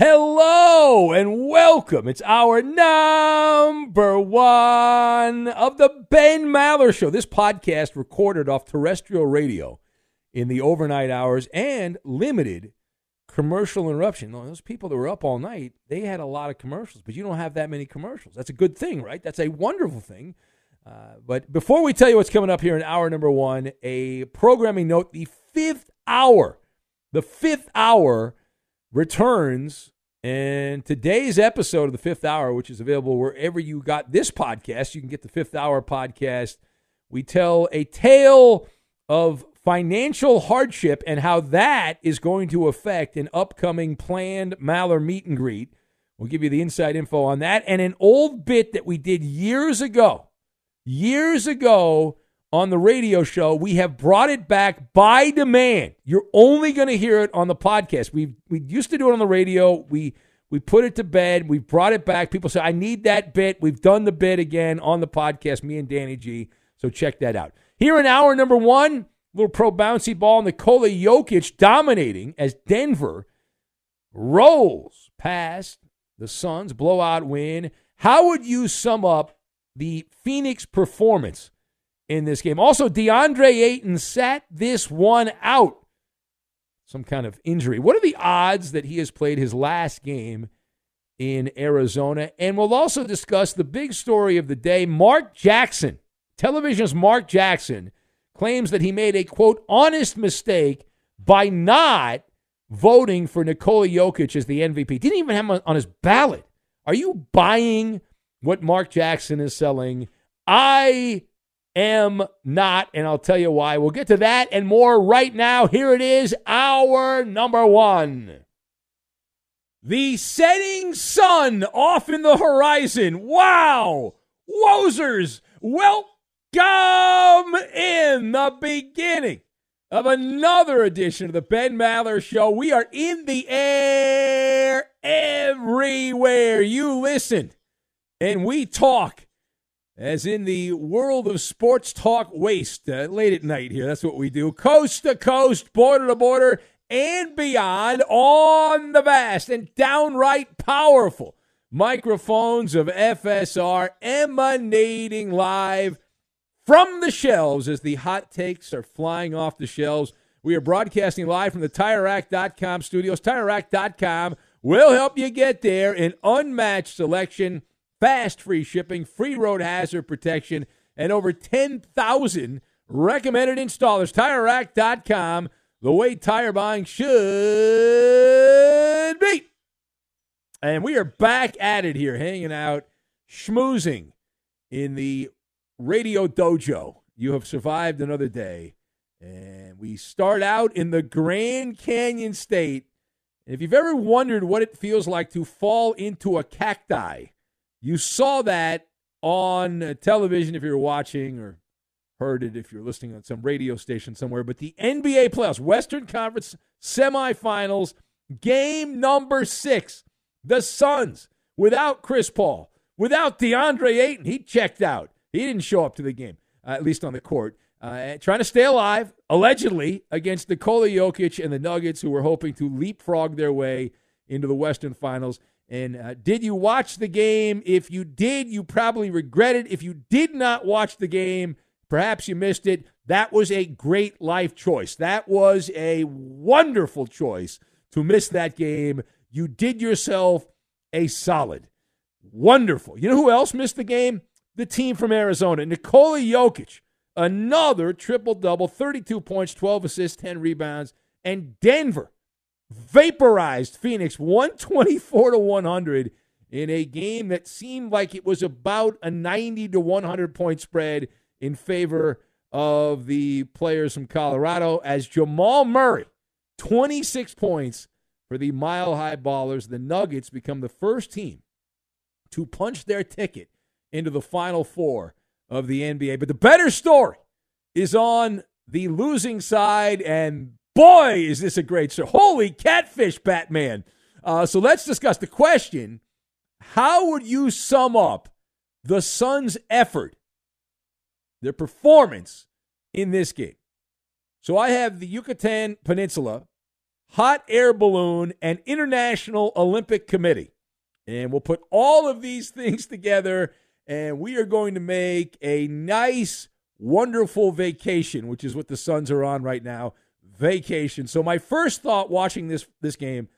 Hello and welcome. It's our #1 of the Ben Maller Show. This podcast recorded off terrestrial radio in the overnight hours and limited commercial interruption. Those people that were up all night, they had a lot of commercials, but you don't have that many commercials. That's a good thing, right? That's a wonderful thing. But before we tell you what's coming up here in hour #1, a programming note, the fifth hour returns, and today's episode of the fifth hour, which is available wherever you got this podcast, you can get the fifth hour podcast. We tell a tale of financial hardship and how that is going to affect an upcoming planned Maller meet and greet. We'll give you the inside info on that and an old bit that we did years ago on the radio show. We have brought it back by demand. You're only going to hear it on the podcast. We used to do it on the radio. We put it to bed. We brought it back. People say, I need that bit. We've done the bit again on the podcast, me and Danny G. So check that out. Here in hour #1, little pro bouncy ball. Nikola Jokic dominating as Denver rolls past the Suns. Blowout win. How would you sum up the Phoenix performance in this game? Also, DeAndre Ayton sat this one out. Some kind of injury. What are the odds that he has played his last game in Arizona? And we'll also discuss the big story of the day. Mark Jackson, television's Mark Jackson, claims that he made a, quote, honest mistake by not voting for Nikola Jokic as the MVP. Didn't even have him on his ballot. Are you buying what Mark Jackson is selling? I am not, and I'll tell you why. We'll get to that and more right now. Here it is, our #1. The setting sun off in the horizon. Wow! Wozers, welcome in the beginning of another edition of the Ben Maller Show. We are in the air everywhere you listen, and we talk. As in the world of sports talk waste, late at night here, that's what we do. Coast to coast, border to border, and beyond on the vast and downright powerful microphones of FSR, emanating live from the shelves as the hot takes are flying off the shelves. We are broadcasting live from the TireRack.com studios. TireRack.com will help you get there in unmatched selection, fast free shipping, free road hazard protection, and over 10,000 recommended installers. TireRack.com, the way tire buying should be. And we are back at it here, hanging out, schmoozing in the radio dojo. You have survived another day. And we start out in the Grand Canyon State If you've ever wondered what it feels like to fall into a cacti, you saw that on television if you're watching, or heard it if you're listening on some radio station somewhere. But the NBA playoffs, Western Conference semifinals, game number 6, the Suns, without Chris Paul, without DeAndre Ayton. He checked out. He didn't show up to the game, at least on the court. Trying to stay alive, allegedly, against Nikola Jokic and the Nuggets, who were hoping to leapfrog their way into the Western Finals. And did you watch the game? If you did, you probably regret it. If you did not watch the game, perhaps you missed it. That was a great life choice. That was a wonderful choice to miss that game. You did yourself a solid. Wonderful. You know who else missed the game? The team from Arizona. Nikola Jokic, another triple-double, 32 points, 12 assists, 10 rebounds. And Denver vaporized Phoenix 124-100 in a game that seemed like it was about a 90-100-point spread in favor of the players from Colorado, as Jamal Murray, 26 points for the Mile High Ballers. The Nuggets become the first team to punch their ticket into the Final Four of the NBA. But the better story is on the losing side, and boy, is this a great show. Holy catfish, Batman. So let's discuss the question, how would you sum up the Suns' effort, their performance in this game? So I have the Yucatan Peninsula, Hot Air Balloon, and International Olympic Committee. And we'll put all of these things together, and we are going to make a nice, wonderful vacation, which is what the Suns are on right now, vacation. So my first thought watching this game,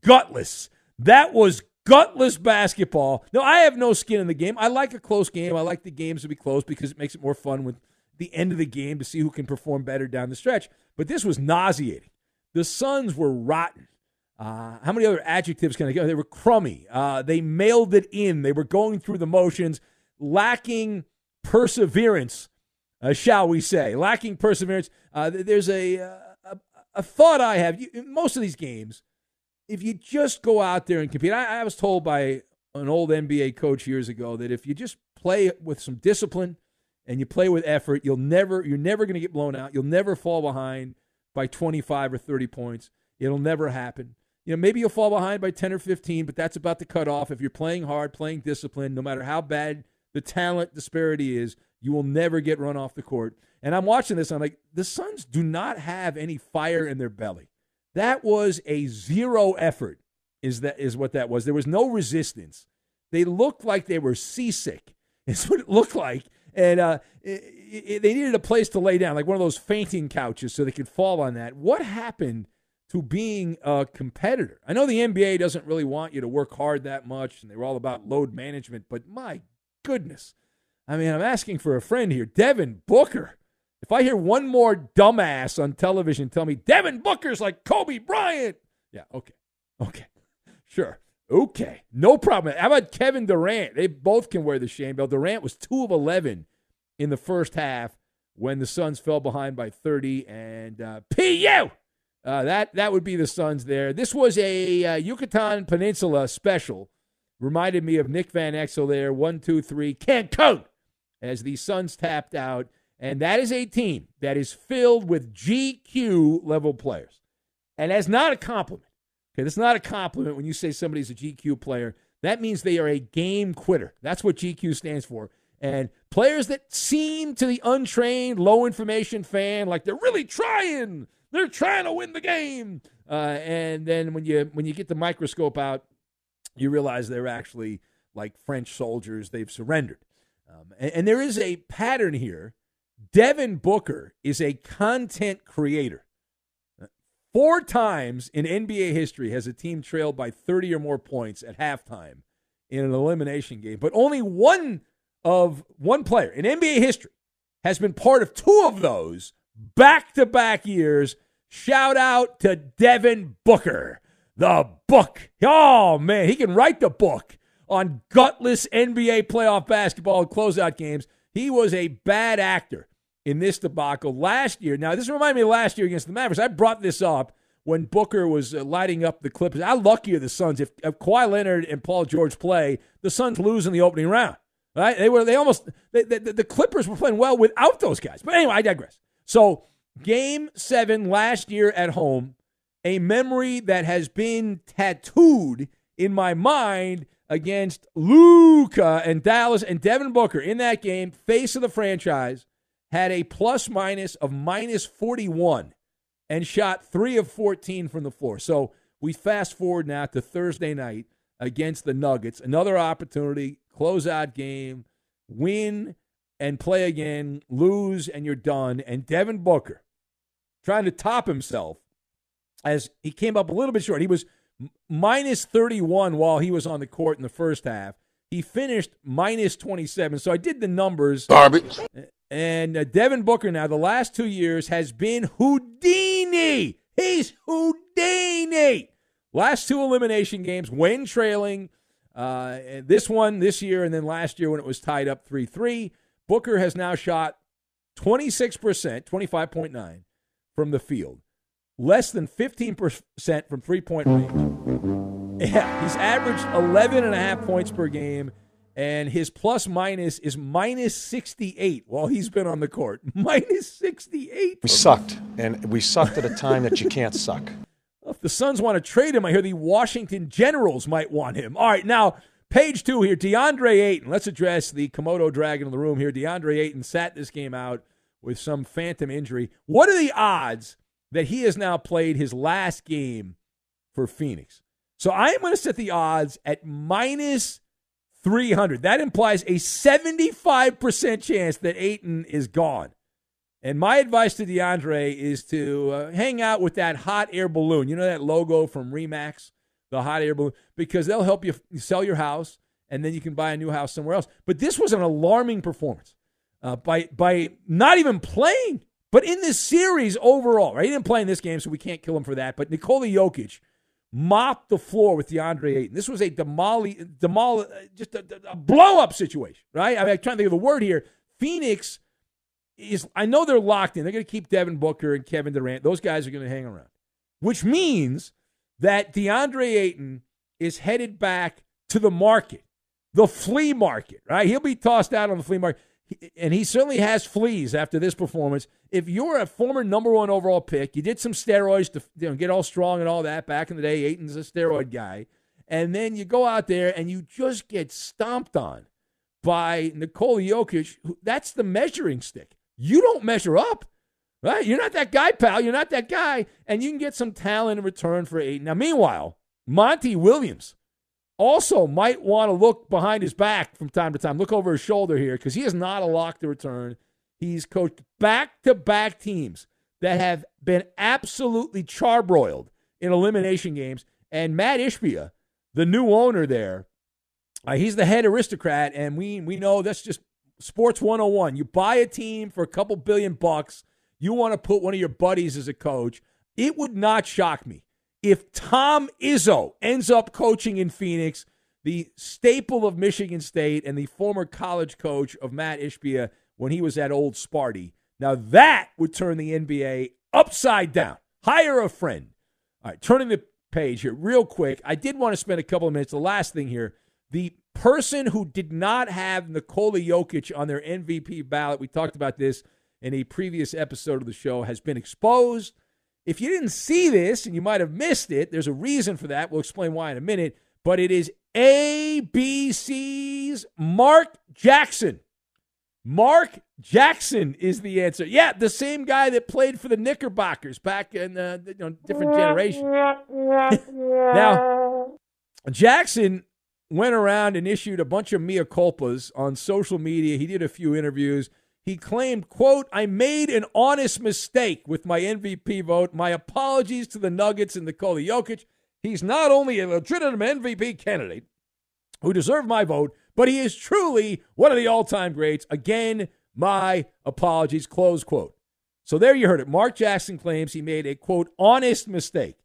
gutless. That was gutless basketball. Now, I have no skin in the game. I like a close game. I like the games to be close because it makes it more fun with the end of the game to see who can perform better down the stretch. But this was nauseating. The Suns were rotten. How many other adjectives can I get? They were crummy. They mailed it in. They were going through the motions, lacking perseverance, shall we say. Lacking perseverance. There's a thought I have. In most of these games, if you just go out there and compete, I was told by an old NBA coach years ago that if you just play with some discipline and you play with effort, you're never going to get blown out. You'll never fall behind by 25 or 30 points. It'll never happen. You know, maybe you'll fall behind by 10 or 15, but that's about the cutoff. If you're playing hard, playing disciplined, no matter how bad the talent disparity is, you will never get run off the court. And I'm watching this, I'm like, the Suns do not have any fire in their belly. That was a zero effort, is what that was. There was no resistance. They looked like they were seasick. It's what it looked like. And they needed a place to lay down, like one of those fainting couches so they could fall on that. What happened to being a competitor? I know the NBA doesn't really want you to work hard that much, and they were all about load management, but my goodness. I mean, I'm asking for a friend here. Devin Booker. If I hear one more dumbass on television tell me, Devin Booker's like Kobe Bryant. Yeah, okay. Sure. Okay, no problem. How about Kevin Durant? They both can wear the shame belt. Durant was 2 of 11 in the first half when the Suns fell behind by 30. And P.U., that would be the Suns there. This was a Yucatan Peninsula special. Reminded me of Nick Van Exel there. 1, 2, 3, Cancun, as the Suns tapped out. And that is a team that is filled with GQ-level players. And that's not a compliment. Okay, that's not a compliment when you say somebody's a GQ player. That means they are a game quitter. That's what GQ stands for. And players that seem to the untrained, low-information fan like they're really trying. They're trying to win the game. And then when you get the microscope out, you realize they're actually like French soldiers. They've surrendered. And there is a pattern here. Devin Booker is a content creator. 4 times in NBA history has a team trailed by 30 or more points at halftime in an elimination game. But only one player in NBA history has been part of 2 of those back-to-back years. Shout out to Devin Booker, the book. Oh, man, he can write the book on gutless NBA playoff basketball and closeout games. He was a bad actor in this debacle last year. Now, this reminded me of last year against the Mavericks. I brought this up when Booker was lighting up the Clippers. How lucky are the Suns? If Kawhi Leonard and Paul George play, the Suns lose in the opening round. Right? The Clippers were playing well without those guys. But anyway, I digress. So Game 7 last year at home, a memory that has been tattooed in my mind against Luka and Dallas, and Devin Booker in that game, face of the franchise, had a plus-minus of minus 41 and shot 3 of 14 from the floor. So we fast forward now to Thursday night against the Nuggets. Another opportunity, closeout game, win and play again, lose and you're done. And Devin Booker trying to top himself as he came up a little bit short. He was minus 31 while he was on the court in the first half. He finished minus 27. So I did the numbers. Garbage. And Devin Booker now, the last 2 years, has been Houdini. He's Houdini. Last two elimination games when trailing. This one this year and then last year when it was tied up 3-3. Booker has now shot 26%, 25.9 from the field. Less than 15% from three-point range. Yeah, he's averaged 11.5 points per game, and his plus-minus is minus 68 while he's been on the court. Minus 68. We sucked, and we sucked at a time that you can't suck. Well, if the Suns want to trade him, I hear the Washington Generals might want him. All right, now, page two here, DeAndre Ayton. Let's address the Komodo dragon in the room here. DeAndre Ayton sat this game out with some phantom injury. What are the odds that he has now played his last game for Phoenix? So I am going to set the odds at minus 300. That implies a 75% chance that Ayton is gone. And my advice to DeAndre is to hang out with that hot air balloon. You know that logo from Remax, the hot air balloon? Because they'll help you sell your house, and then you can buy a new house somewhere else. But this was an alarming performance by not even playing. But in this series overall, right? He didn't play in this game, so we can't kill him for that. But Nikola Jokic mopped the floor with DeAndre Ayton. This was a just a blow-up situation, right? I mean, I'm trying to think of the word here. Phoenix is, I know they're locked in. They're going to keep Devin Booker and Kevin Durant. Those guys are going to hang around, which means that DeAndre Ayton is headed back to the market, the flea market, right? He'll be tossed out on the flea market. And he certainly has fleas after this performance. If you're a former #1 overall pick, you did some steroids to get all strong and all that back in the day. Ayton's a steroid guy. And then you go out there and you just get stomped on by Nikola Jokic. That's the measuring stick. You don't measure up, right? You're not that guy, pal. You're not that guy. And you can get some talent in return for Ayton. Now, meanwhile, Monty Williams also might want to look behind his back from time to time. Look over his shoulder here because he is not a lock to return. He's coached back-to-back teams that have been absolutely charbroiled in elimination games. And Matt Ishbia, the new owner there, he's the head aristocrat, and we know that's just sports 101. You buy a team for a couple $2 billion, you want to put one of your buddies as a coach. It would not shock me if Tom Izzo ends up coaching in Phoenix, the staple of Michigan State and the former college coach of Matt Ishbia when he was at Old Sparty. Now that would turn the NBA upside down. Hire a friend. All right, turning the page here real quick. I did want to spend a couple of minutes. The last thing here, the person who did not have Nikola Jokic on their MVP ballot, we talked about this in a previous episode of the show, has been exposed. If you didn't see this, and you might have missed it, there's a reason for that. We'll explain why in a minute. But it is ABC's Mark Jackson. Mark Jackson is the answer. Yeah, the same guy that played for the Knickerbockers back in a different generation. Now, Jackson went around and issued a bunch of mea culpas on social media. He did a few interviews. He claimed, quote, "I made an honest mistake with my MVP vote. My apologies to the Nuggets and Nikola Jokic. He's not only a legitimate MVP candidate who deserved my vote, but he is truly one of the all-time greats. Again, my apologies," close quote. So there you heard it. Mark Jackson claims he made a, quote, honest mistake.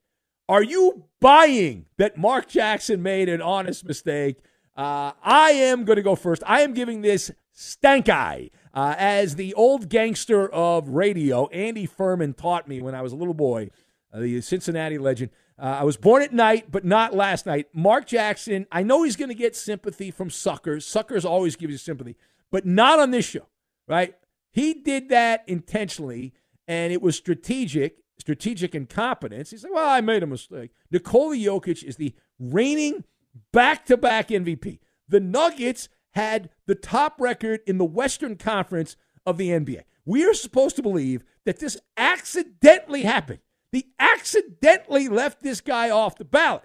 Are you buying that Mark Jackson made an honest mistake? I am going to go first. I am giving this stank eye. As the old gangster of radio, Andy Furman, taught me when I was a little boy, the Cincinnati legend. I was born at night, but not last night. Mark Jackson, I know he's going to get sympathy from suckers. Suckers always give you sympathy, but not on this show, right? He did that intentionally, and it was strategic incompetence. He said, well, I made a mistake. Nikola Jokic is the reigning back-to-back MVP. The Nuggets had the top record in the Western Conference of the NBA. We are supposed to believe that this accidentally happened. He accidentally left this guy off the ballot.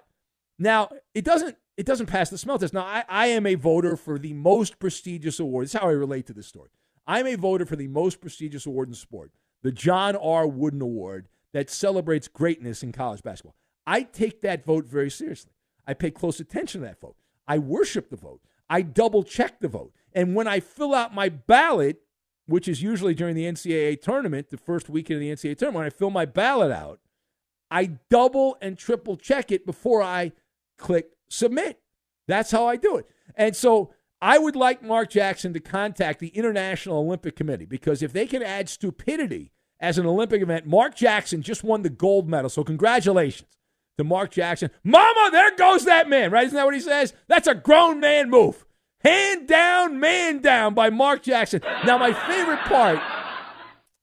Now, it doesn't pass the smell test. Now, I am a voter for the most prestigious award. This is how I relate to this story. I'm a voter for the most prestigious award in sport, the John R. Wooden Award, that celebrates greatness in college basketball. I take that vote very seriously. I pay close attention to that vote. I worship the vote. I double-check the vote. And when I fill out my ballot, which is usually during the NCAA tournament, the first weekend of the NCAA tournament, when I fill my ballot out, I double and triple-check it before I click submit. That's how I do it. And so I would like Mark Jackson to contact the International Olympic Committee, because if they can add stupidity as an Olympic event, Mark Jackson just won the gold medal, so congratulations to Mark Jackson. Mama, there goes that man, right? Isn't that what he says? That's a grown man move. Hand down, man down by Mark Jackson. Now, my favorite part,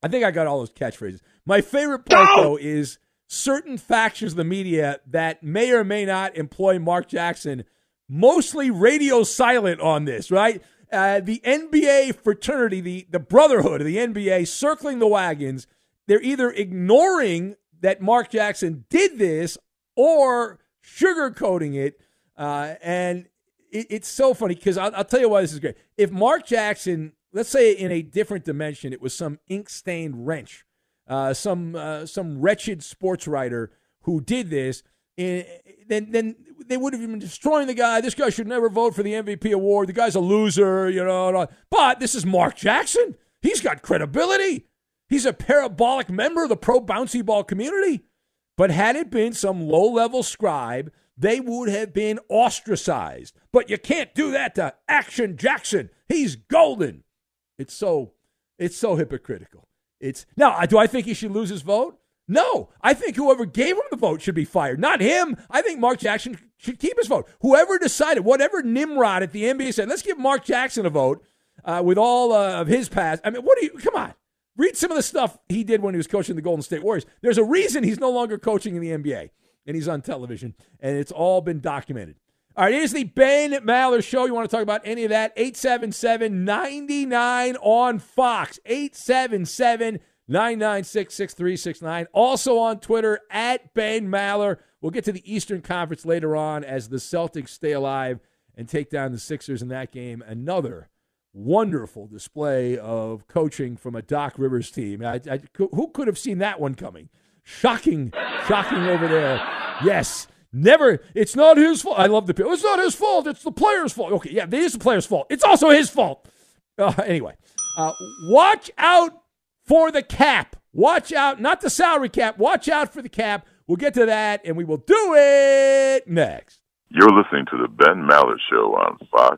I think I got all those catchphrases. My favorite part, though, is certain factions of the media that may or may not employ Mark Jackson, mostly radio silent on this, right? The NBA fraternity, the brotherhood of the NBA circling the wagons, they're either ignoring that Mark Jackson did this or sugarcoating it. And it's so funny, because I'll tell you why this is great. If Mark Jackson, let's say in a different dimension, it was some ink-stained wrench, some wretched sports writer who did this, then they would have been destroying the guy. This guy should never vote for the MVP award. The guy's a loser, you know. But this is Mark Jackson. He's got credibility. He's a parabolic member of the pro bouncy ball community. But had it been some low-level scribe, they would have been ostracized. But you can't do that to Action Jackson. He's golden. It's so hypocritical. Now, do I think he should lose his vote? No. I think whoever gave him the vote should be fired, not him. I think Mark Jackson should keep his vote. Whoever decided, whatever Nimrod at the NBA said, let's give Mark Jackson a vote with all of his past. I mean, come on. Read some of the stuff he did when he was coaching the Golden State Warriors. There's a reason he's no longer coaching in the NBA, and he's on television, and it's all been documented. All right, here's the Ben Maller Show. You want to talk about any of that? 877-99 on Fox. 877-996-6369. Also on Twitter, at Ben Maller. We'll get to the Eastern Conference later on as the Celtics stay alive and take down the Sixers in that game. Another wonderful display of coaching from a Doc Rivers team. Who could have seen that one coming? Shocking over there. Yes, never. It's not his fault. I love the people. It's not his fault. It's the player's fault. Okay, yeah, it is the player's fault. It's also his fault. Anyway, watch out for the cap. Watch out, not the salary cap. Watch out for the cap. We'll get to that, and we will do it next. You're listening to the Ben Maller Show on Fox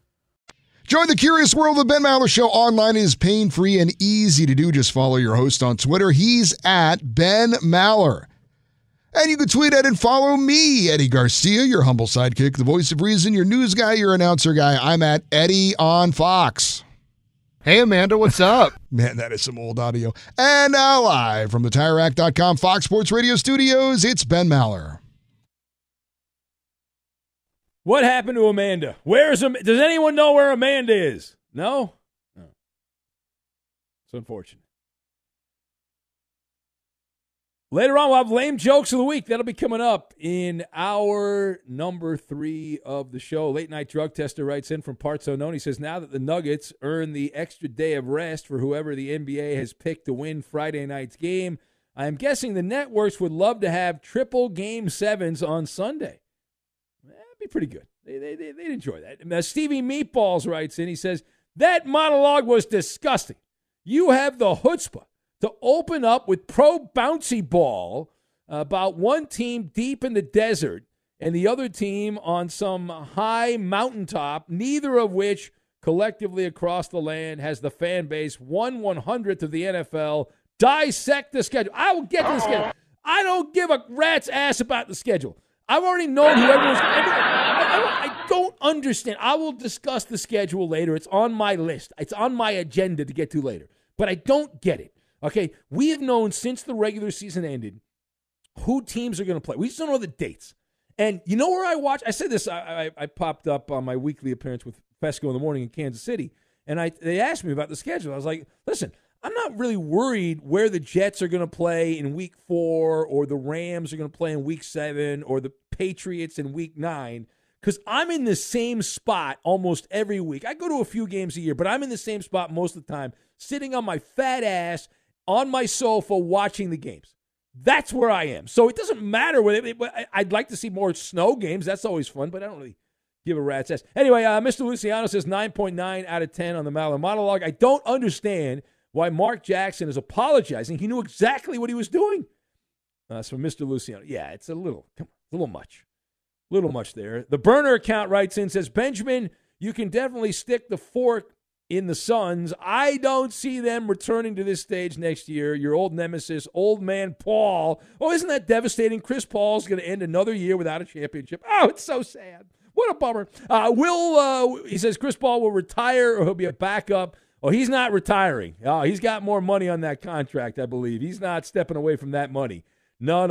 Join the curious world of the Ben Maller Show online. It is pain-free and easy to do. Just follow your host on Twitter. He's at Ben Maller. And you can tweet at and follow me, Eddie Garcia, your humble sidekick, the voice of reason, your news guy, your announcer guy. I'm at Eddie on Fox. Hey, Amanda, what's up? Man, that is some old audio. And now live from the TireRack.com Fox Sports Radio studios, it's Ben Maller. What happened to Amanda? Does anyone know where Amanda is? No? No. It's unfortunate. Later on, we'll have lame jokes of the week. That'll be coming up in hour number 3 of the show. Late night drug tester writes in from parts unknown. He says, now that the Nuggets earn the extra day of rest for whoever the NBA has picked to win Friday night's game, I am guessing the networks would love to have triple Game 7s on Sunday. Be pretty good. They'd enjoy that. Now, Stevie Meatballs writes in. He says, that monologue was disgusting. You have the chutzpah to open up with pro-bouncy ball about one team deep in the desert and the other team on some high mountaintop, neither of which collectively across the land has the fan base 1/100th of the NFL. Dissect the schedule. I will get to the schedule. I don't give a rat's ass about the schedule. I've already known who everyone's. I don't understand. I will discuss the schedule later. It's on my list. It's on my agenda to get to later. But I don't get it. Okay, we have known since the regular season ended who teams are going to play. We just don't know the dates. And you know where I watch? I said this. I popped up on my weekly appearance with Fesco in the morning in Kansas City, and they asked me about the schedule. I was like, listen, I'm not really worried where the Jets are going to play in week 4 or the Rams are going to play in week 7 or the Patriots in week 9 because I'm in the same spot almost every week. I go to a few games a year, but I'm in the same spot most of the time, sitting on my fat ass on my sofa watching the games. That's where I am. So it doesn't matter. I'd like to see more snow games. That's always fun, but I don't really give a rat's ass. Anyway, Mr. Luciano says 9.9 out of 10 on the Maller monologue. I don't understand why Mark Jackson is apologizing. He knew exactly what he was doing. So Mr. Luciano, yeah, it's a little much there. The burner account writes in, says, Benjamin, you can definitely stick the fork in the Suns. I don't see them returning to this stage next year. Your old nemesis, old man Paul. Oh, isn't that devastating? Chris Paul's going to end another year without a championship. Oh, it's so sad. What a bummer. He says, Chris Paul will retire or he'll be a backup. Oh, he's not retiring. Oh, he's got more money on that contract, I believe. He's not stepping away from that money. No.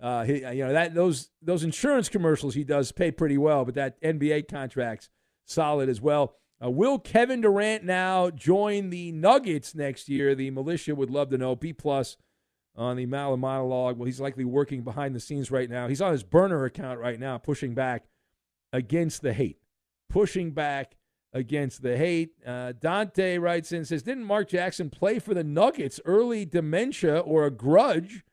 Those insurance commercials he does pay pretty well, but that NBA contract's solid as well. Will Kevin Durant now join the Nuggets next year? The militia would love to know. B+ on the Maller Monologue. Well, he's likely working behind the scenes right now. He's on his burner account right now, pushing back against the hate. Pushing back against the hate. Dante writes in, says, didn't Mark Jackson play for the Nuggets? Early dementia or a grudge?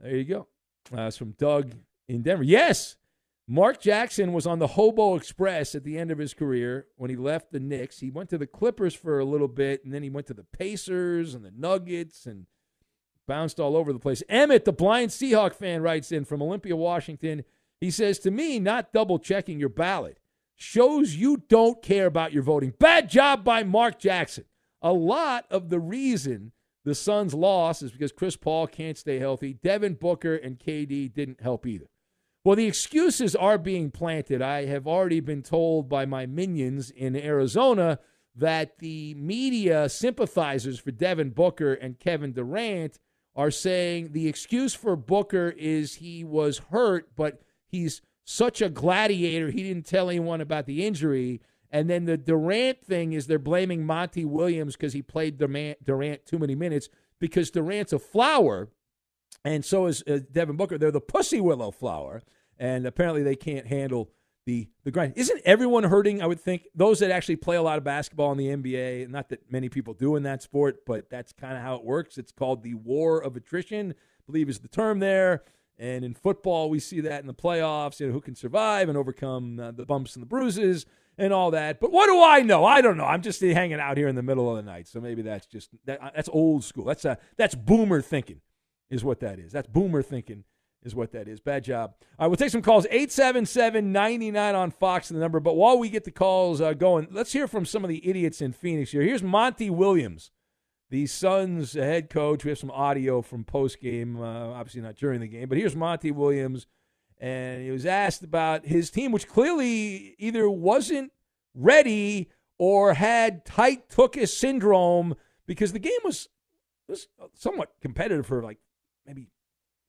There you go. It's from Doug in Denver. Yes, Mark Jackson was on the Hobo Express at the end of his career when he left the Knicks. He went to the Clippers for a little bit, and then he went to the Pacers and the Nuggets and bounced all over the place. Emmett, the blind Seahawk fan, writes in from Olympia, Washington. He says, to me, not double-checking your ballot shows you don't care about your voting. Bad job by Mark Jackson. A lot of the reason the Suns lost is because Chris Paul can't stay healthy. Devin Booker and KD didn't help either. Well, the excuses are being planted. I have already been told by my minions in Arizona that the media sympathizers for Devin Booker and Kevin Durant are saying the excuse for Booker is he was hurt, but he's such a gladiator, he didn't tell anyone about the injury. And then the Durant thing is they're blaming Monty Williams because he played Durant too many minutes because Durant's a flower, and so is Devin Booker. They're the pussy willow flower, and apparently they can't handle the grind. Isn't everyone hurting, I would think? Those that actually play a lot of basketball in the NBA, not that many people do in that sport, but that's kind of how it works. It's called the war of attrition, I believe is the term there. And in football, we see that in the playoffs, who can survive and overcome the bumps and the bruises and all that. But what do I know? I don't know. I'm just hanging out here in the middle of the night. So maybe that's just that's old school. That's boomer thinking is what that is. That's boomer thinking is what that is. Bad job. All right, we'll take some calls. 877-99 on Fox, the number. But while we get the calls going, let's hear from some of the idiots in Phoenix here. Here's Monty Williams, the Suns head coach. We have some audio from postgame, obviously not during the game, but here's Monty Williams, and he was asked about his team, which clearly either wasn't ready or had tight tuchus syndrome because the game was somewhat competitive for like maybe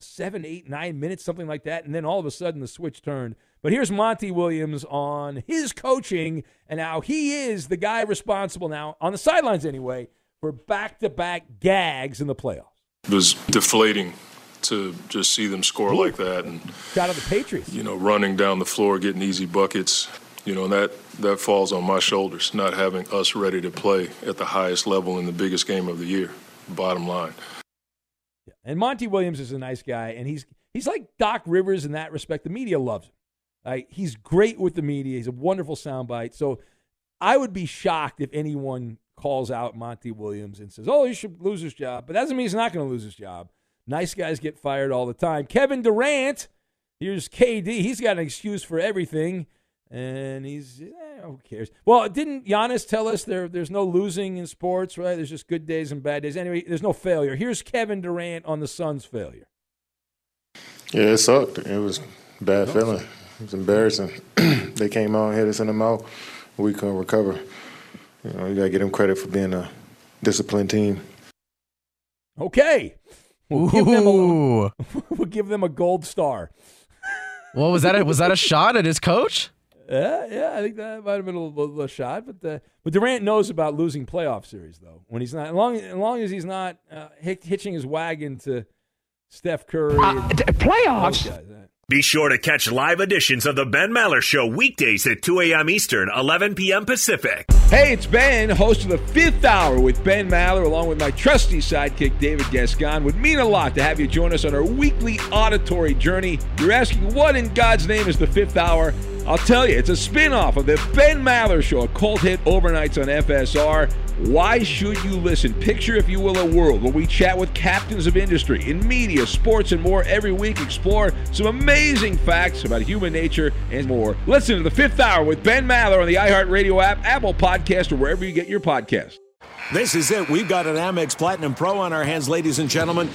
7, 8, 9 minutes, something like that, and then all of a sudden the switch turned. But here's Monty Williams on his coaching and how he is the guy responsible now, on the sidelines anyway, for back-to-back gags in the playoffs. It was deflating to just see them score like that. And shout out the Patriots. Running down the floor, getting easy buckets. And that falls on my shoulders, not having us ready to play at the highest level in the biggest game of the year, bottom line. Yeah. And Monty Williams is a nice guy, and he's like Doc Rivers in that respect. The media loves him. Right? He's great with the media. He's a wonderful soundbite. So I would be shocked if anyone calls out Monty Williams and says, oh, he should lose his job. But that doesn't mean he's not going to lose his job. Nice guys get fired all the time. Kevin Durant, here's KD. He's got an excuse for everything, and who cares? Well, didn't Giannis tell us there's no losing in sports, right? There's just good days and bad days. Anyway, there's no failure. Here's Kevin Durant on the Suns' failure. Yeah, it sucked. It was a bad feeling. It was embarrassing. They came out and hit us in the mouth. We couldn't recover. You got to give them credit for being a disciplined team. Okay. We'll give them a gold star. Well, was that a shot at his coach? Yeah, I think that might have been a shot. But Durant knows about losing playoff series, though. When he's not, as long as he's not hitching his wagon to Steph Curry. Playoffs? Be sure to catch live editions of the Ben Maller Show weekdays at 2 a.m. Eastern, 11 p.m. Pacific. Hey, it's Ben, host of The Fifth Hour with Ben Maller, along with my trusty sidekick, David Gascon. Would mean a lot to have you join us on our weekly auditory journey. You're asking, what in God's name is The Fifth Hour? I'll tell you, it's a spin-off of The Ben Maller Show, a cult hit overnights on FSR. Why should you listen? Picture, if you will, a world where we chat with captains of industry in media, sports, and more every week. Explore some amazing facts about human nature and more. Listen to The Fifth Hour with Ben Maller on the iHeartRadio app, Apple Podcast, or wherever you get your podcast. This is it. We've got an Amex Platinum Pro on our hands, ladies and gentlemen.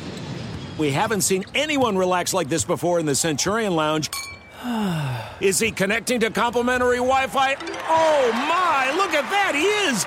We haven't seen anyone relax like this before in the Centurion Lounge. Is he connecting to complimentary Wi-Fi? Oh, my. Look at that. He is.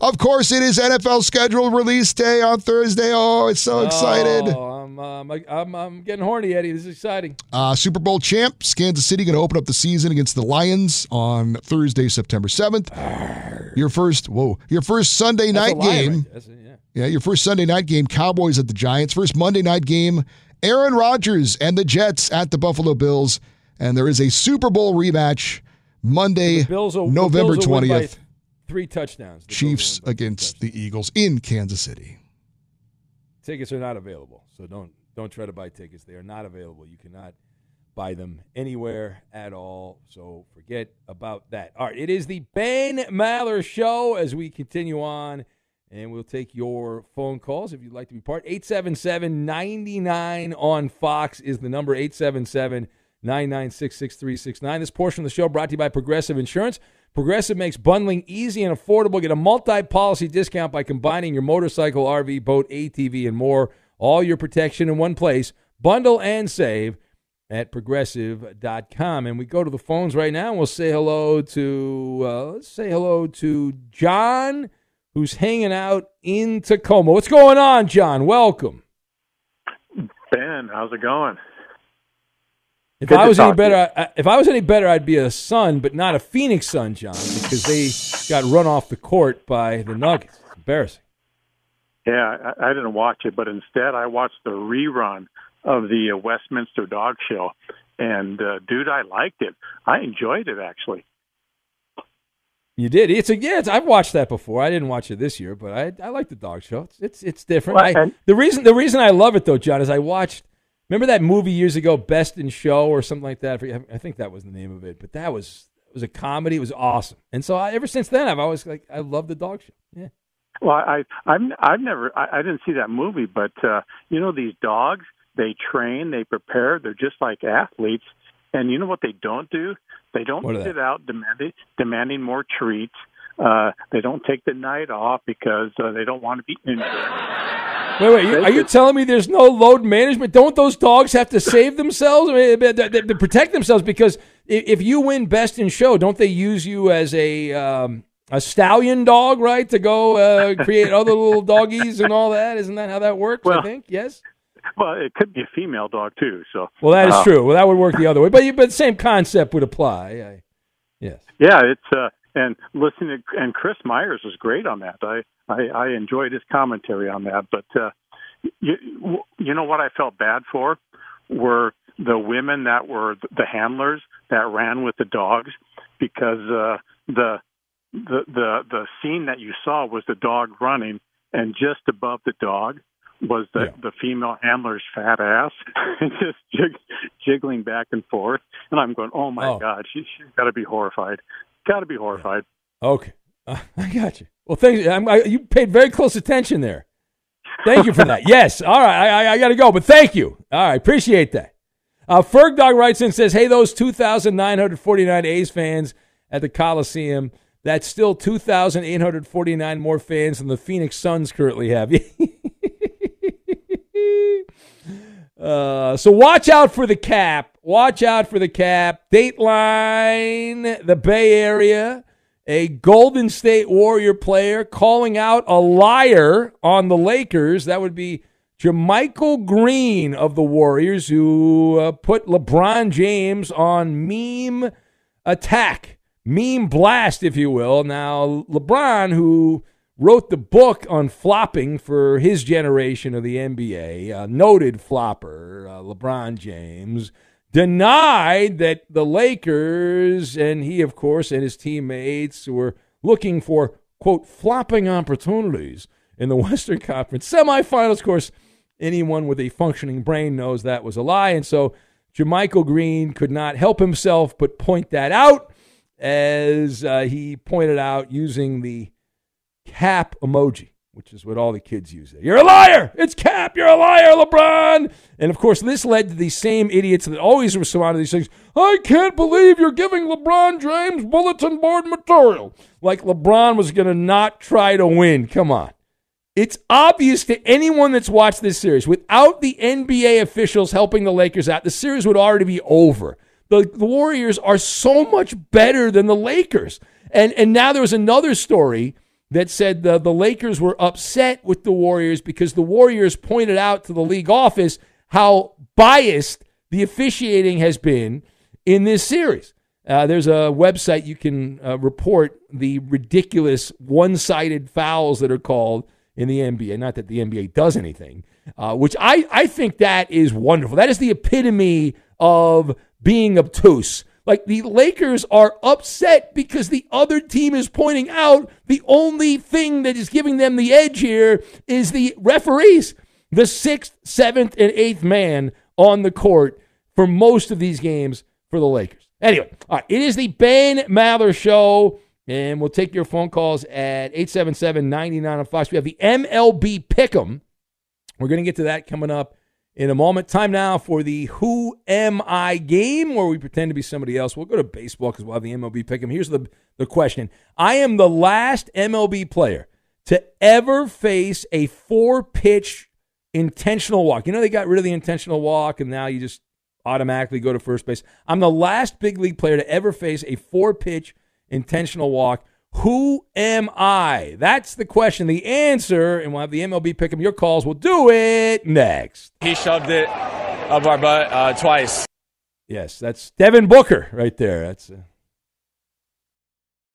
Of course, it is NFL schedule release day on Thursday. Oh, it's so excited. I'm getting horny, Eddie. This is exciting. Super Bowl champs, Kansas City, going to open up the season against the Lions on Thursday, September 7th. Your first Sunday night game. Right? Your first Sunday night game, Cowboys at the Giants. First Monday night game, Aaron Rodgers and the Jets at the Buffalo Bills. And there is a Super Bowl rematch Monday, November 20th. 3 touchdowns. Chiefs against the Eagles in Kansas City. Tickets are not available, so don't try to buy tickets. They are not available. You cannot buy them anywhere at all, so forget about that. All right, it is the Ben Maller Show as we continue on, and we'll take your phone calls if you'd like to be part. 877-99 on Fox is the number, 877-996-6369. This portion of the show brought to you by Progressive Insurance. Progressive makes bundling easy and affordable. Get a multi-policy discount by combining your motorcycle, RV, boat, ATV, and more. All your protection in one place. Bundle and save at Progressive.com. And we go to the phones right now, and we'll say hello to John, who's hanging out in Tacoma. What's going on, John? Welcome. Ben, how's it going? If I was any better, I'd be a Sun, but not a Phoenix Sun, John, because they got run off the court by the Nuggets. Embarrassing. Yeah, I didn't watch it, but instead I watched the rerun of the Westminster Dog Show, and dude, I liked it. I enjoyed it, actually. You did? I've watched that before. I didn't watch it this year, but I like the dog show. It's different. Well, the reason I love it though, John, is I watched. Remember that movie years ago, Best in Show or something like that? I think that was the name of it. But that was a comedy. It was awesome. And so ever since then, I've always I love the dog show. Yeah. Well, I didn't see that movie, but you know these dogs, they train, they prepare, they're just like athletes. And you know what they don't do? They don't sit out demanding more treats. They don't take the night off because they don't want to be injured. Wait, are you telling me there's no load management? Don't those dogs have to save themselves? I mean, they protect themselves, because if you win best in show, don't they use you as a stallion dog, right, to go create other little doggies and all that? Isn't that how that works, well, I think? Yes? Well, it could be a female dog, too. So. Well, that is true. Well, that would work the other way. But the same concept would apply. Yes. Yeah, it's and listening to, and Chris Myers was great on that. I enjoyed his commentary on that. But you know what I felt bad for were the women that were the handlers that ran with the dogs, because the scene that you saw was the dog running, and just above the dog was the female handler's fat ass just jiggling back and forth. And I'm going, oh, my God, she's got to be horrified. Got to be horrified. Okay. I got you. Well, thank you. You paid very close attention there. Thank you for that. Yes. All right. I got to go, but thank you. All right. Appreciate that. Ferg Dog writes in and says, hey, those 2,949 A's fans at the Coliseum, that's still 2,849 more fans than the Phoenix Suns currently have. So watch out for the cap. Watch out for the cap. Dateline, the Bay Area, a Golden State Warrior player calling out a liar on the Lakers. That would be Jermichael Green of the Warriors, who put LeBron James on meme attack, meme blast, if you will. Now, LeBron, who wrote the book on flopping for his generation of the NBA, noted flopper LeBron James, denied that the Lakers and he, of course, and his teammates were looking for, quote, flopping opportunities in the Western Conference semifinals. Of course, anyone with a functioning brain knows that was a lie, and so Jermichael Green could not help himself but point that out, as he pointed out using the cap emoji, which is what all the kids use there. You're a liar! It's cap! You're a liar, LeBron! And, of course, this led to these same idiots that always respond to these things. I can't believe you're giving LeBron James bulletin board material. Like LeBron was going to not try to win. Come on. It's obvious to anyone that's watched this series, without the NBA officials helping the Lakers out, the series would already be over. The Warriors are so much better than the Lakers. And now there was another story that said the Lakers were upset with the Warriors because the Warriors pointed out to the league office how biased the officiating has been in this series. There's a website you can report the ridiculous one-sided fouls that are called in the NBA. Not that the NBA does anything, which I think that is wonderful. That is the epitome of being obtuse. Like, the Lakers are upset because the other team is pointing out the only thing that is giving them the edge here is the referees, the 6th, 7th, and 8th man on the court for most of these games for the Lakers. Anyway, all right, it is the Ben Maller Show, and we'll take your phone calls at 877-99 on Fox. We have the MLB Pick'em. We're going to get to that coming up in a moment. Time now for the Who Am I game, where we pretend to be somebody else. We'll go to baseball because we'll have the MLB pick 'em. Here's the question. I am the last MLB player to ever face a 4-pitch intentional walk. You know, they got rid of the intentional walk, and now you just automatically go to first base. I'm the last big league player to ever face a 4-pitch intentional walk. Who am I? That's the question. The answer, and we'll have the MLB pick 'em. Your calls will do it next. He shoved it up our butt twice. Yes, that's Devin Booker right there. That's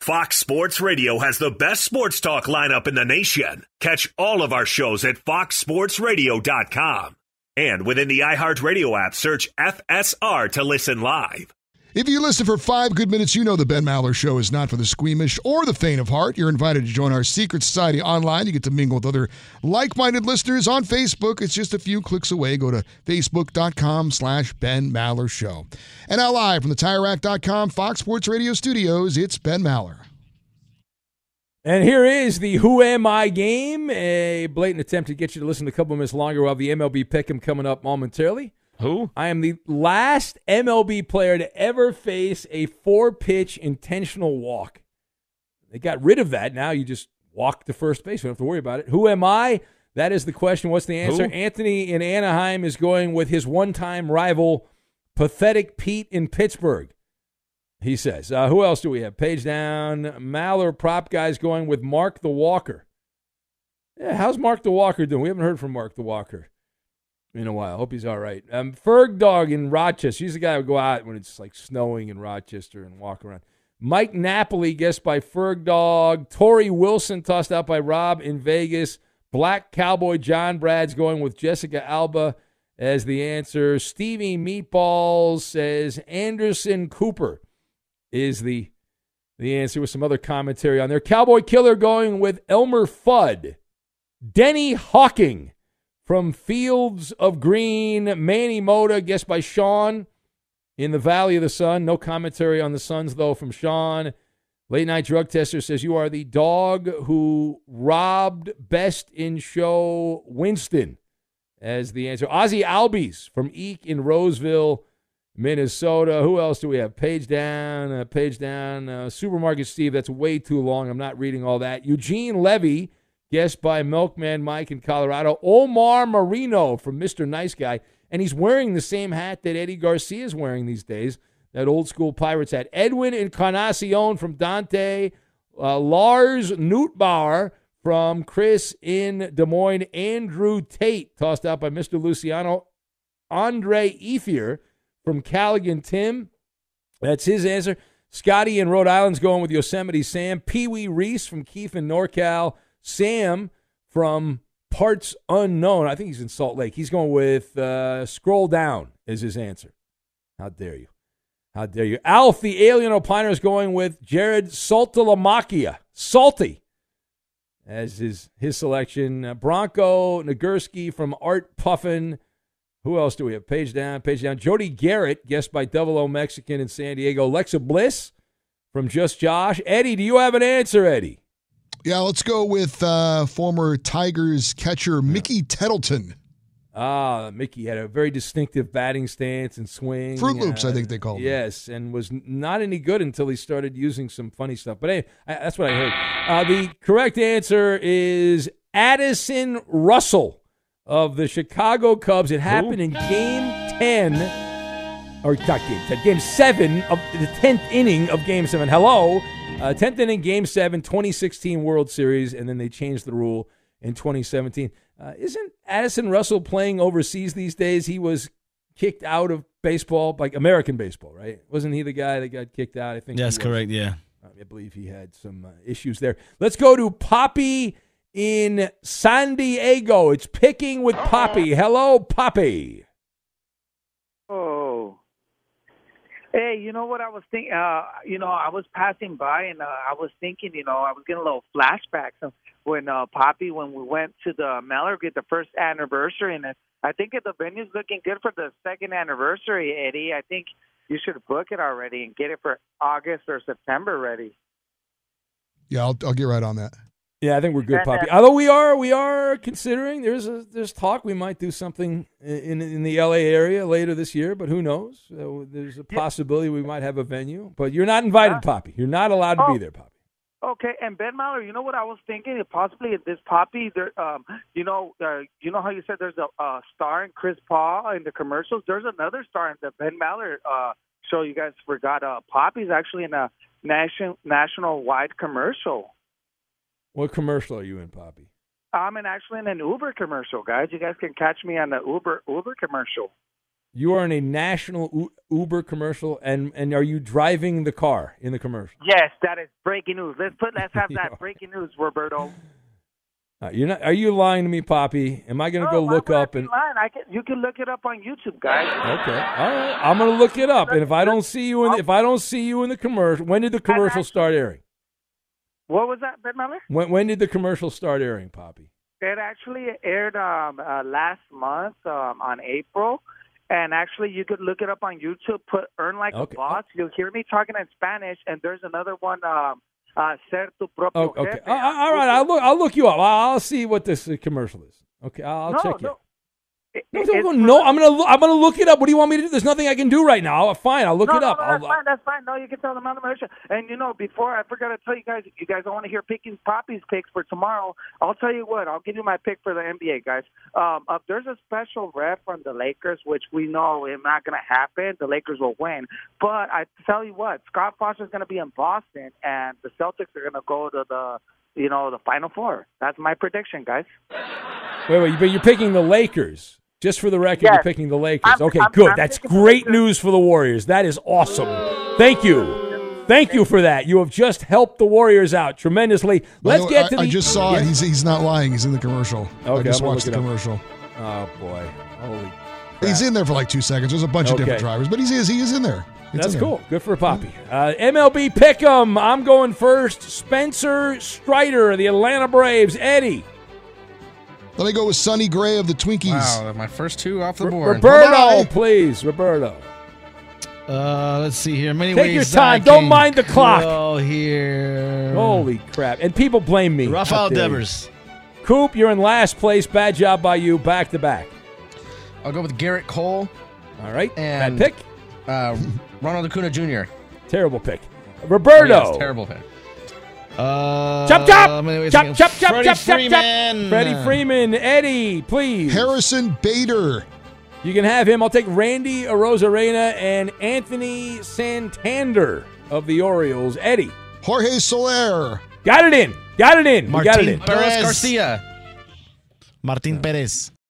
Fox Sports Radio has the best sports talk lineup in the nation. Catch all of our shows at foxsportsradio.com. And within the iHeartRadio app, search FSR to listen live. If you listen for 5 good minutes, you know the Ben Maller Show is not for the squeamish or the faint of heart. You're invited to join our secret society online. You get to mingle with other like-minded listeners on Facebook. It's just a few clicks away. Go to facebook.com/Ben Maller Show. And now live from the TireRack.com Fox Sports Radio studios, it's Ben Maller. And here is the Who Am I game, a blatant attempt to get you to listen a couple minutes longer while the MLB Pick'em coming up momentarily. Who? I am the last MLB player to ever face a 4-pitch intentional walk. They got rid of that. Now you just walk to first base. You don't have to worry about it. Who am I? That is the question. What's the answer? Who? Anthony in Anaheim is going with his one-time rival, Pathetic Pete in Pittsburgh, he says. Who else do we have? Page down. Maller prop guy's going with Mark the Walker. Yeah, how's Mark the Walker doing? We haven't heard from Mark the Walker in a while. Hope he's all right. Ferg Dog in Rochester. He's the guy who would go out when it's like snowing in Rochester and walk around. Mike Napoli guessed by Ferg Dog. Tori Wilson tossed out by Rob in Vegas. Black Cowboy John Brad's going with Jessica Alba as the answer. Stevie Meatballs says Anderson Cooper is the answer with some other commentary on there. Cowboy Killer going with Elmer Fudd. Denny Hawking from Fields of Green. Manny Moda, guessed by Sean in the Valley of the Sun. No commentary on the Suns, though, from Sean. Late Night Drug Tester says, you are the dog who robbed Best in Show Winston as the answer. Ozzy Albies from Eek in Roseville, Minnesota. Who else do we have? Page down, Supermarket Steve, that's way too long. I'm not reading all that. Eugene Levy, guessed by Milkman Mike in Colorado. Omar Marino from Mr. Nice Guy. And he's wearing the same hat that Eddie Garcia is wearing these days, that old school Pirates hat. Edwin Encarnacion from Dante. Lars Neutbauer from Chris in Des Moines. Andrew Tate, tossed out by Mr. Luciano. Andre Ethier from Callaghan Tim. That's his answer. Scotty in Rhode Island's going with Yosemite Sam. Pee Wee Reese from Keefe in NorCal. Sam from Parts Unknown. I think he's in Salt Lake. He's going with Scroll Down as his answer. How dare you? How dare you? Alf, the alien opiner, is going with Jared Saltalamacchia. Salty as his selection. Bronco Nagurski from Art Puffin. Who else do we have? Page down. Jody Garrett, guessed by Double O Mexican in San Diego. Lexa Bliss from Just Josh. Eddie, do you have an answer, Eddie? Yeah, let's go with former Tigers catcher Mickey Tettleton. Ah, Mickey had a very distinctive batting stance and swing. Fruit Loops, I think they called it. Yes, and was not any good until he started using some funny stuff. But anyway, that's what I heard. The correct answer is Addison Russell of the Chicago Cubs. It happened in Game 7 of the 10th inning of Game 7. Hello. 10th inning, Game 7, 2016 World Series, and then they changed the rule in 2017. Isn't Addison Russell playing overseas these days? He was kicked out of baseball, like American baseball, right? Wasn't he the guy that got kicked out? I think that's correct, yeah. I believe he had some issues there. Let's go to Poppy in San Diego. It's Picking with Poppy. Hello, Poppy. Oh. Hey, you know what I was thinking? I was passing by, and I was thinking, I was getting a little flashbacks of when we went to the Maller get the first anniversary, and I think the venue's looking good for the second anniversary, Eddie. I think you should book it already and get it for August or September ready. Yeah, I'll get right on that. Yeah, I think we're good, Poppy. Although we are considering there's talk we might do something in the LA area later this year, but who knows? There's a possibility we might have a venue, but you're not invited, Poppy. You're not allowed to be there, Poppy. Okay, and Ben Maller, you know what I was thinking? Possibly at this Poppy, you know how you said there's a star in Chris Paul in the commercials. There's another star in the Ben Maller show. You guys forgot Poppy's actually in a national-wide commercial. What commercial are you in, Poppy? I'm actually in an Uber commercial, guys. You guys can catch me on the Uber commercial. You are in a national Uber commercial, and are you driving the car in the commercial? Yes, that is breaking news. Let's have that breaking news, Roberto. Are you lying to me, Poppy? Am I going to go look up and? You can look it up on YouTube, guys. Okay, all right. I'm going to look it up, and if I don't see you in the commercial, when did the commercial start airing? What was that, Ben Maller? When did the commercial start airing, Poppy? It actually aired last month on April. And actually, you could look it up on YouTube, put Earn Like a Boss. You'll hear me talking in Spanish. And there's another one, Ser Tu Propio Jefe. Okay. All right, I'll look you up. I'll see what this commercial is. Okay, I'll check it. I'm gonna look it up. What do you want me to do? There's nothing I can do right now. Fine, I'll look it up. That's fine. No, you can tell them on the Maller Show. And before I forgot to tell you guys, I want to hear Poppy's picks for tomorrow. I'll tell you what. I'll give you my pick for the NBA, guys. There's a special ref from the Lakers, which we know is not going to happen. The Lakers will win. But I tell you what, Scott Foster's going to be in Boston, and the Celtics are going to go to the Final Four. That's my prediction, guys. Wait, but you're picking the Lakers. Just for the record, yes. You're picking the Lakers. Okay, good. That's great news for the Warriors. That is awesome. Thank you. Thank you for that. You have just helped the Warriors out tremendously. I just saw it. He's not lying. He's in the commercial. Okay, I just watched the commercial. Oh, boy. Holy crap. He's in there for like 2 seconds. There's a bunch of different drivers, but he is in there. That's cool. Good for Poppy. MLB Pick'em. I'm going first. Spencer Strider, the Atlanta Braves. Eddie. Let me go with Sonny Gray of the Twinkies. Wow, my first two off the board. Roberto, please. Roberto. Let's see here. Take your time. Don't mind the clock. Oh, here. Holy crap. And people blame me. Rafael Devers. Coop, you're in last place. Bad job by you. Back to back. I'll go with Garrett Cole. All right. And bad pick. Ronald Acuna Jr. Terrible pick. Roberto. Oh, yes, terrible pick. Chop, chop, chop, chop, chop, chop. Freddie Freeman. Eddie, please. Harrison Bader. You can have him. I'll take Randy Arozarena and Anthony Santander of the Orioles. Eddie. Jorge Soler. Got it in. Martin Perez Garcia. Martin Perez.